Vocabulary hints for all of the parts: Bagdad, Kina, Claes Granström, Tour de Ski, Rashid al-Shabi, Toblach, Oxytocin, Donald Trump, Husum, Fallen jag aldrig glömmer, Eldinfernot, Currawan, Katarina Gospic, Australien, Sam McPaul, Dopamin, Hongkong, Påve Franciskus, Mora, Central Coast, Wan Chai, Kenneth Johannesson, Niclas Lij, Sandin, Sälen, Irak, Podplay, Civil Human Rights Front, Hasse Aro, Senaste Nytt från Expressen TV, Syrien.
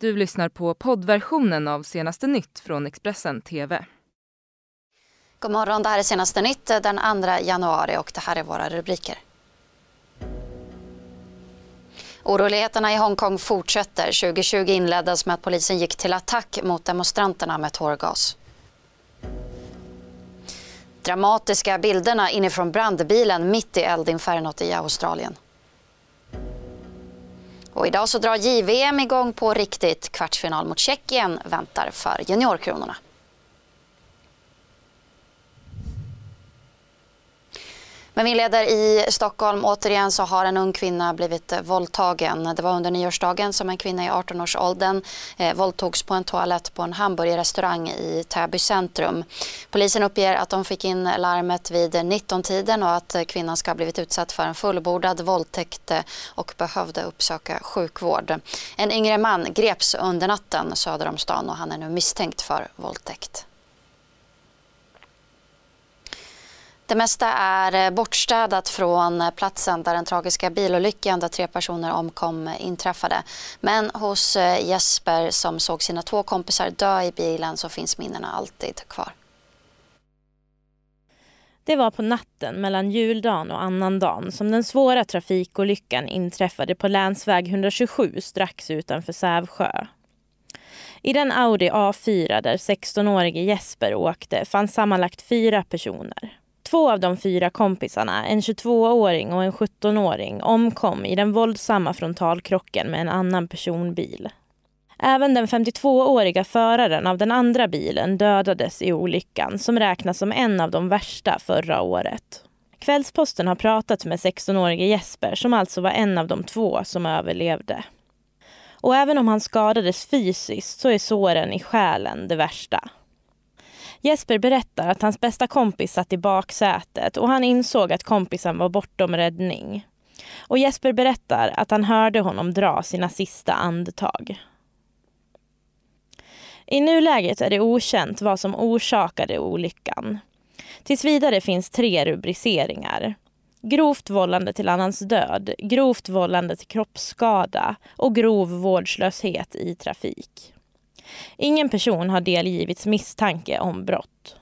Du lyssnar på poddversionen av Senaste Nytt från Expressen TV. God morgon, det här är Senaste Nytt den 2 januari och det här är våra rubriker. Oroligheterna i Hongkong fortsätter. 2020 inleddes med att polisen gick till attack mot demonstranterna med tårgas. Dramatiska bilderna inifrån brandbilen mitt i Eldinfernot i Australien. Och idag så drar JVM igång på riktigt. Kvartsfinal mot Tjeckien väntar för juniorkronorna. Men vi leder i Stockholm. Återigen så har en ung kvinna blivit våldtagen. Det var under nyårsdagen som en kvinna i 18-årsåldern våldtogs på en toalett på en hamburgerrestaurang i Täby centrum. Polisen uppger att de fick in larmet vid 19-tiden och att kvinnan ska ha blivit utsatt för en fullbordad våldtäkt och behövde uppsöka sjukvård. En yngre man greps under natten söder om stan och han är nu misstänkt för våldtäkt. Det mesta är bortstädat från platsen där den tragiska bilolyckan där 3 personer omkom inträffade. Men hos Jesper som såg sina 2 kompisar dö i bilen så finns minnena alltid kvar. Det var på natten mellan juldagen och annandagen som den svåra trafikolyckan inträffade på länsväg 127 strax utanför Sävsjö. I den Audi A4 där 16-årige Jesper åkte fanns sammanlagt 4 personer. 2 av de 4 kompisarna, en 22-åring och en 17-åring, omkom i den våldsamma frontalkrocken med en annan personbil. Även den 52-åriga föraren av den andra bilen dödades i olyckan som räknas som en av de värsta förra året. Kvällsposten har pratat med 16-årige Jesper som alltså var en av de 2 som överlevde. Och även om han skadades fysiskt så är såren i själen det värsta. Jesper berättar att hans bästa kompis satt i baksätet och han insåg att kompisen var bortom räddning. Och Jesper berättar att han hörde honom dra sina sista andetag. I nuläget är det okänt vad som orsakade olyckan. Tills vidare finns 3 rubriceringar. Grovt vållande till annans död, grovt vållande till kroppsskada och grov vårdslöshet i trafik. Ingen person har delgivits misstanke om brott.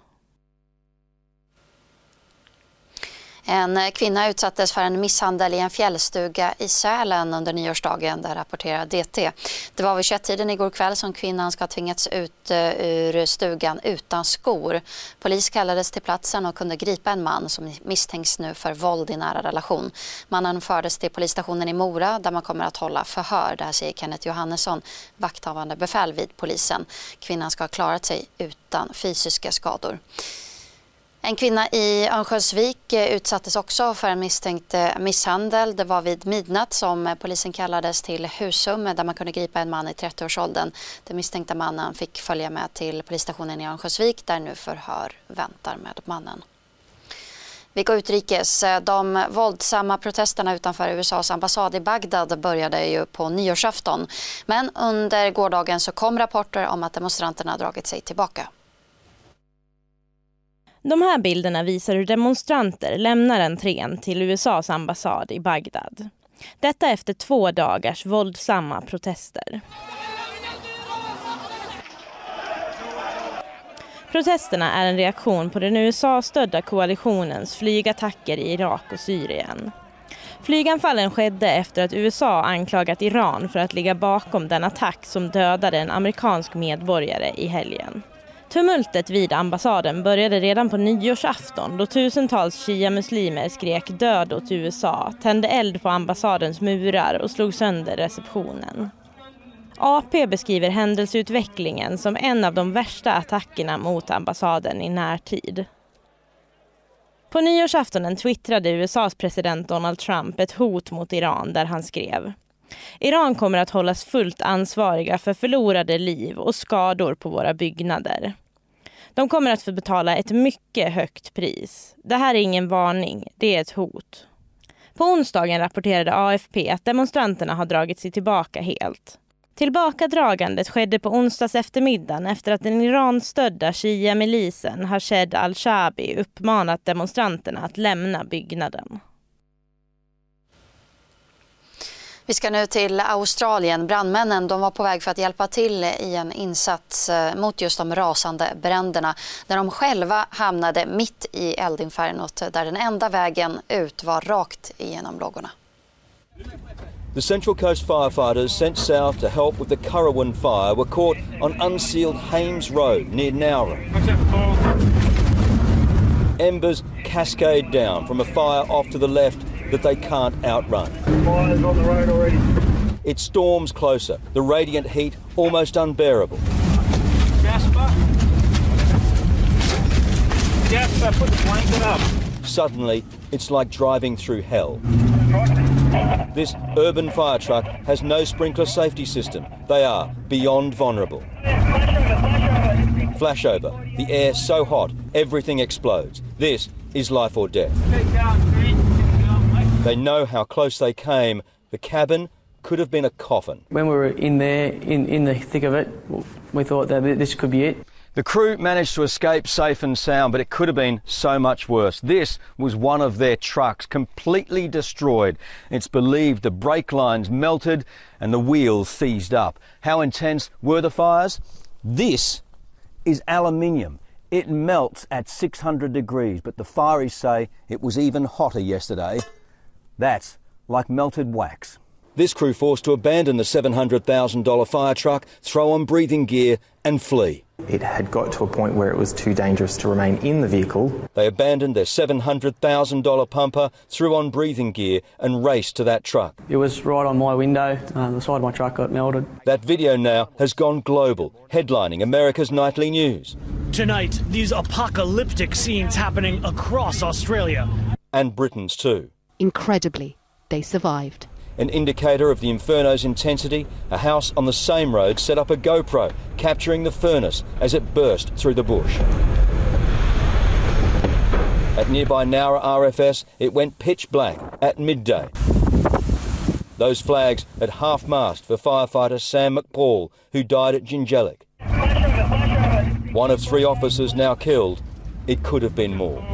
En kvinna utsattes för en misshandel i en fjällstuga i Sälen under nyårsdagen, där rapporterar DT. Det var vid 21-tiden igår kväll som kvinnan ska ha tvingats ut ur stugan utan skor. Polis kallades till platsen och kunde gripa en man som misstänks nu för våld i nära relation. Mannen fördes till polisstationen i Mora där man kommer att hålla förhör. Det här säger Kenneth Johannesson, vakthavande befäl vid polisen. Kvinnan ska ha klarat sig utan fysiska skador. En kvinna i Örnsköldsvik utsattes också för en misstänkt misshandel. Det var vid midnatt som polisen kallades till Husum där man kunde gripa en man i 30-årsåldern. Den misstänkta mannen fick följa med till polisstationen i Örnsköldsvik där nu förhör väntar med mannen. Vi går utrikes. De våldsamma protesterna utanför USAs ambassad i Bagdad började ju på nyårsafton. Men under gårdagen så kom rapporter om att demonstranterna dragit sig tillbaka. De här bilderna visar hur demonstranter lämnar entrén till USAs ambassad i Bagdad. Detta efter 2 dagars våldsamma protester. Protesterna är en reaktion på den USA-stödda koalitionens flygattacker i Irak och Syrien. Flyganfallen skedde efter att USA anklagat Iran för att ligga bakom den attack som dödade en amerikansk medborgare i helgen. Tumultet vid ambassaden började redan på nyårsafton då tusentals shia-muslimer skrek död åt USA, tände eld på ambassadens murar och slog sönder receptionen. AP beskriver händelseutvecklingen som en av de värsta attackerna mot ambassaden i närtid. På nyårsaftonen twittrade USAs president Donald Trump ett hot mot Iran där han skrev: Iran kommer att hållas fullt ansvariga för förlorade liv och skador på våra byggnader. De kommer att få betala ett mycket högt pris. Det här är ingen varning, det är ett hot. På onsdagen rapporterade AFP att demonstranterna har dragit sig tillbaka helt. Tillbakadragandet skedde på onsdags eftermiddagen efter att den iranstödda shia-milisen Rashid al-Shabi uppmanat demonstranterna att lämna byggnaden. Vi ska nu till Australien. Brandmännen de var på väg för att hjälpa till i en insats mot just de rasande bränderna när de själva hamnade mitt i Eldinfernot där den enda vägen ut var rakt igenom lågorna. The Central Coast firefighters sent south to help with the Currawan fire were caught on unsealed Hames Road near Nowra. Embers cascade down from a fire off to the left that they can't outrun. Fire's on the road already. It storms closer, the radiant heat almost unbearable. Jasper, put the blanket up. Suddenly, it's like driving through hell. This urban fire truck has no sprinkler safety system. They are beyond vulnerable. Flashover. The air so hot, everything explodes. This is life or death. They know how close they came. The cabin could have been a coffin. When we were in there, in the thick of it, we thought that this could be it. The crew managed to escape safe and sound, but it could have been so much worse. This was one of their trucks, completely destroyed. It's believed the brake lines melted and the wheels seized up. How intense were the fires? This is aluminium. It melts at 600 degrees, but the fireys say it was even hotter yesterday. That's like melted wax. This crew forced to abandon the $700,000 fire truck, throw on breathing gear and flee. It had got to a point where it was too dangerous to remain in the vehicle. They abandoned their $700,000 pumper, threw on breathing gear and raced to that truck. It was right on my window. The side of my truck got melted. That video now has gone global, headlining America's nightly news. Tonight, these apocalyptic scenes happening across Australia. And Britain's too. Incredibly, they survived. An indicator of the inferno's intensity, a house on the same road set up a GoPro, capturing the furnace as it burst through the bush. At nearby Nowra RFS, it went pitch black at midday. Those flags at half-mast for firefighter Sam McPaul, who died at Jingellic. One of three officers now killed. It could have been more.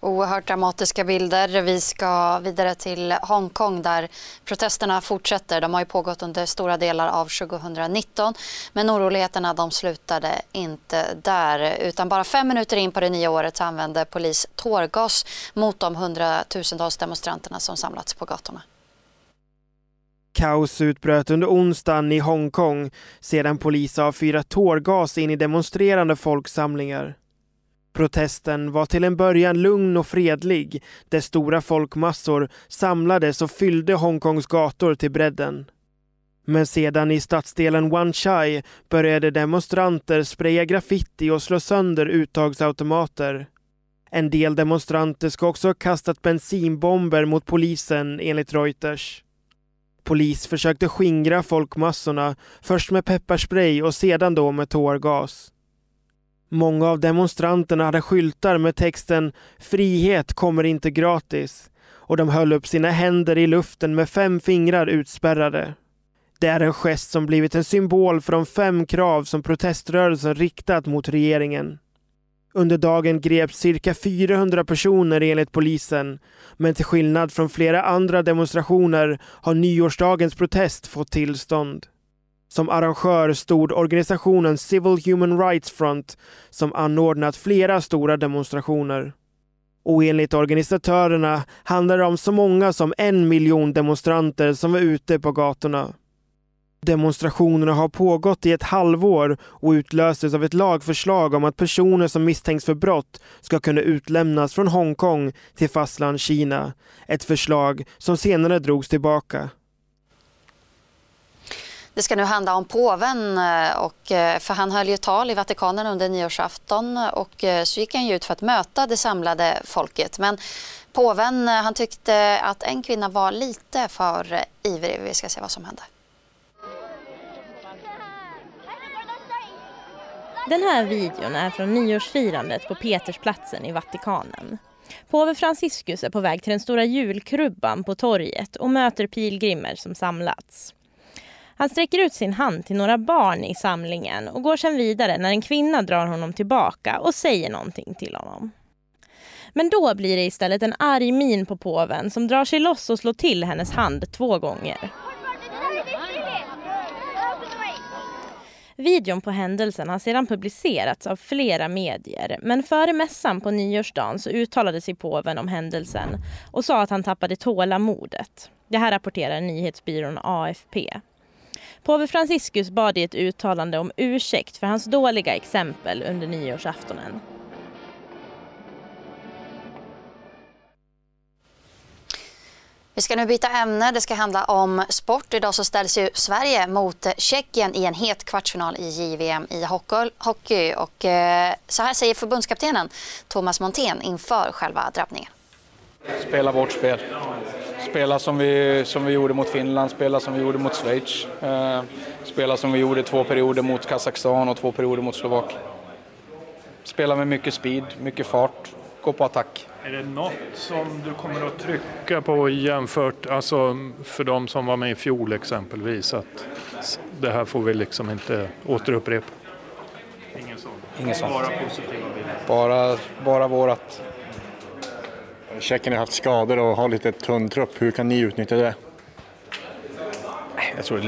Oerhört dramatiska bilder. Vi ska vidare till Hongkong där protesterna fortsätter. De har ju pågått under stora delar av 2019. Men oroligheterna de slutade inte där. Utan bara 5 minuter in på det nya året använde polis tårgas mot de 100 000-tals demonstranterna som samlats på gatorna. Kaos utbröt under onsdagen i Hongkong sedan polis avfyrade tårgas in i demonstrerande folksamlingar. Protesten var till en början lugn och fredlig, där stora folkmassor samlades och fyllde Hongkongs gator till bredden. Men sedan i stadsdelen Wan Chai började demonstranter spraya graffiti och slå sönder uttagsautomater. En del demonstranter ska också ha kastat bensinbomber mot polisen enligt Reuters. Polis försökte skingra folkmassorna, först med pepparspray och sedan då med tårgas. Många av demonstranterna hade skyltar med texten "Frihet kommer inte gratis" och de höll upp sina händer i luften med 5 fingrar utspärrade. Det är en gest som blivit en symbol för de 5 krav som proteströrelsen riktat mot regeringen. Under dagen greps cirka 400 personer enligt polisen, men till skillnad från flera andra demonstrationer har nyårsdagens protest fått tillstånd. Som arrangör stod organisationen Civil Human Rights Front som anordnat flera stora demonstrationer. Och enligt organisatörerna handlar det om så många som 1 miljon demonstranter som var ute på gatorna. Demonstrationerna har pågått i ett halvår och utlöstes av ett lagförslag om att personer som misstänks för brott ska kunna utlämnas från Hongkong till fastland Kina. Ett förslag som senare drogs tillbaka. Det ska nu handla om påven, och för han höll ju tal i Vatikanen under nyårsafton och så gick han ju ut för att möta det samlade folket. Men påven, han tyckte att en kvinna var lite för ivrig. Vi ska se vad som hände. Den här videon är från nyårsfirandet på Petersplatsen i Vatikanen. Påve Franciskus är på väg till den stora julkrubban på torget och möter pilgrimer som samlats. Han sträcker ut sin hand till några barn i samlingen och går sedan vidare när en kvinna drar honom tillbaka och säger någonting till honom. Men då blir det istället en arg min på påven som drar sig loss och slår till hennes hand 2 gånger. Videon på händelsen har sedan publicerats av flera medier, men före mässan på nyårsdagen så uttalade sig påven om händelsen och sa att han tappade tålamodet. Det här rapporterar nyhetsbyrån AFP. Påve Franciskus bad i ett uttalande om ursäkt för hans dåliga exempel under nyårsaftonen. Vi ska nu byta ämne. Det ska handla om sport. Idag så ställs ju Sverige mot Tjeckien i en het kvartsfinal i JVM i hockey. Och så här säger förbundskaptenen Thomas Montén inför själva drabbningen. Spela vårt spel. Spela som vi gjorde mot Finland, spela som vi gjorde mot Schweiz. Spela som vi gjorde 2 perioder mot Kazakstan och 2 perioder mot Slovak. Spela med mycket speed, mycket fart. Gå på attack. Är det något som du kommer att trycka på jämfört, alltså för de som var med i fjol exempelvis, att det här får vi liksom inte återupprepa? Ingen sån. Bara positiva bilder. Bara vårat. Tjeckien har haft skador och har lite tunn trupp. Hur kan ni utnyttja det? Jag tror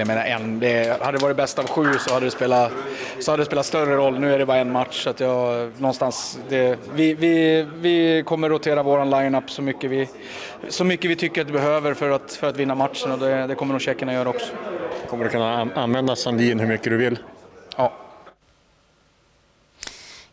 det hade varit bäst av 7 så hade det spelat större roll. Nu är det bara en match så att vi kommer rotera våran lineup så mycket vi tycker att vi behöver för att vinna matchen, och det kommer nog tjeckerna göra också. Kommer du kunna använda Sandin hur mycket du vill? Ja.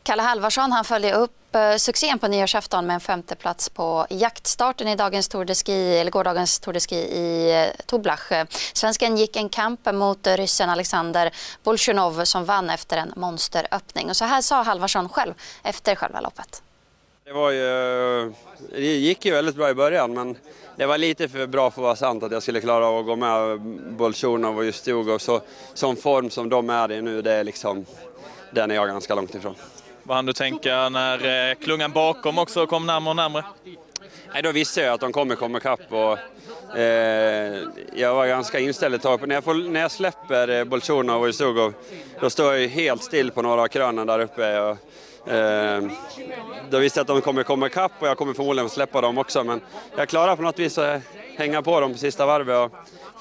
Kalle Halvarsson, han följer upp succén på nyårsafton med en 5:e plats på jaktstarten i dagens Tour de Ski, eller gårdagens Tour de Ski i Toblach. Svensken gick en kamp mot ryssen Alexander Bolsjunov som vann efter en monsteröppning. Och så här sa Halvarsson själv efter själva loppet. Det gick ju väldigt bra i början, men det var lite för bra för att vara sant att jag skulle klara av att gå med Bolsjunov och Justugov. Så som form som de är i nu, det är liksom, den är jag ganska långt ifrån. Vad hann du tänka när klungan bakom också kom närmare och närmare? Nej, då visste jag att de kommer kapp. Och, jag var ganska inställd ett tag. När jag släpper Bolsjunov och Isugov, då står jag helt still på några av krönen där uppe. Och, då visste jag att de kommer kapp och jag kommer förmodligen släppa dem också. Men jag klarar på något vis att hänga på dem på sista varvet och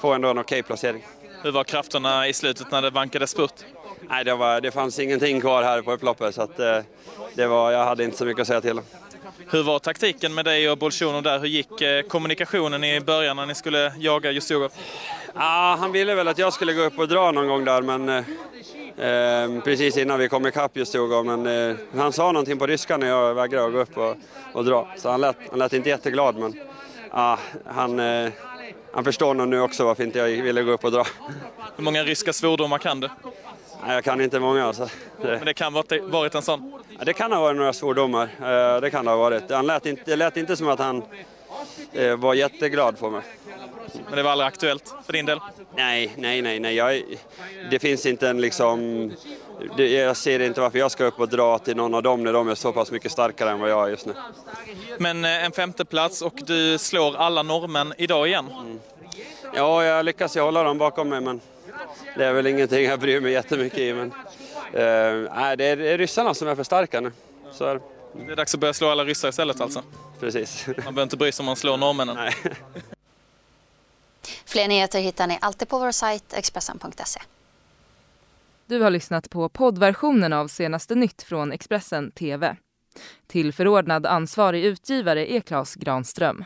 få ändå en okej placering. Hur var krafterna i slutet när det vankade spurt? Nej, det fanns ingenting kvar här på upploppet, så att, jag hade inte så mycket att säga till. Hur var taktiken med dig och Bolsjunov där? Hur gick kommunikationen i början när ni skulle jaga Justugov? Han ville väl att jag skulle gå upp och dra någon gång där, men precis innan vi kom ikapp Justugov. Men han sa någonting på ryska när jag vägrade att gå upp och dra. Så han lät inte jätteglad, men han förstår nog nu också varför inte jag ville gå upp och dra. Hur många ryska svordomar kan du? Nej, jag kan inte många. Alltså. Men det kan ha varit en sån? Ja, det kan ha varit några svordomar. Det kan ha varit. Det lät inte som att han var jätteglad för mig. Men det var aldrig aktuellt för din del? Nej. Det finns inte en liksom... Jag ser inte varför jag ska upp och dra till någon av dem när de är så pass mycket starkare än vad jag är just nu. Men en 5:e plats och du slår alla norrmän idag igen? Mm. Ja, jag lyckas hålla dem bakom mig, men... Det är väl ingenting jag bryr mig jättemycket i, men det är ryssarna som är för starka nu. Så är det. Det är dags att börja slå alla ryssar istället alltså? Precis. Man behöver inte bry sig om man slår norrmännen. Nej. Fler nyheter hittar ni alltid på vår sajt expressen.se. Du har lyssnat på poddversionen av Senaste nytt från Expressen TV. Tillförordnad ansvarig utgivare är Claes Granström.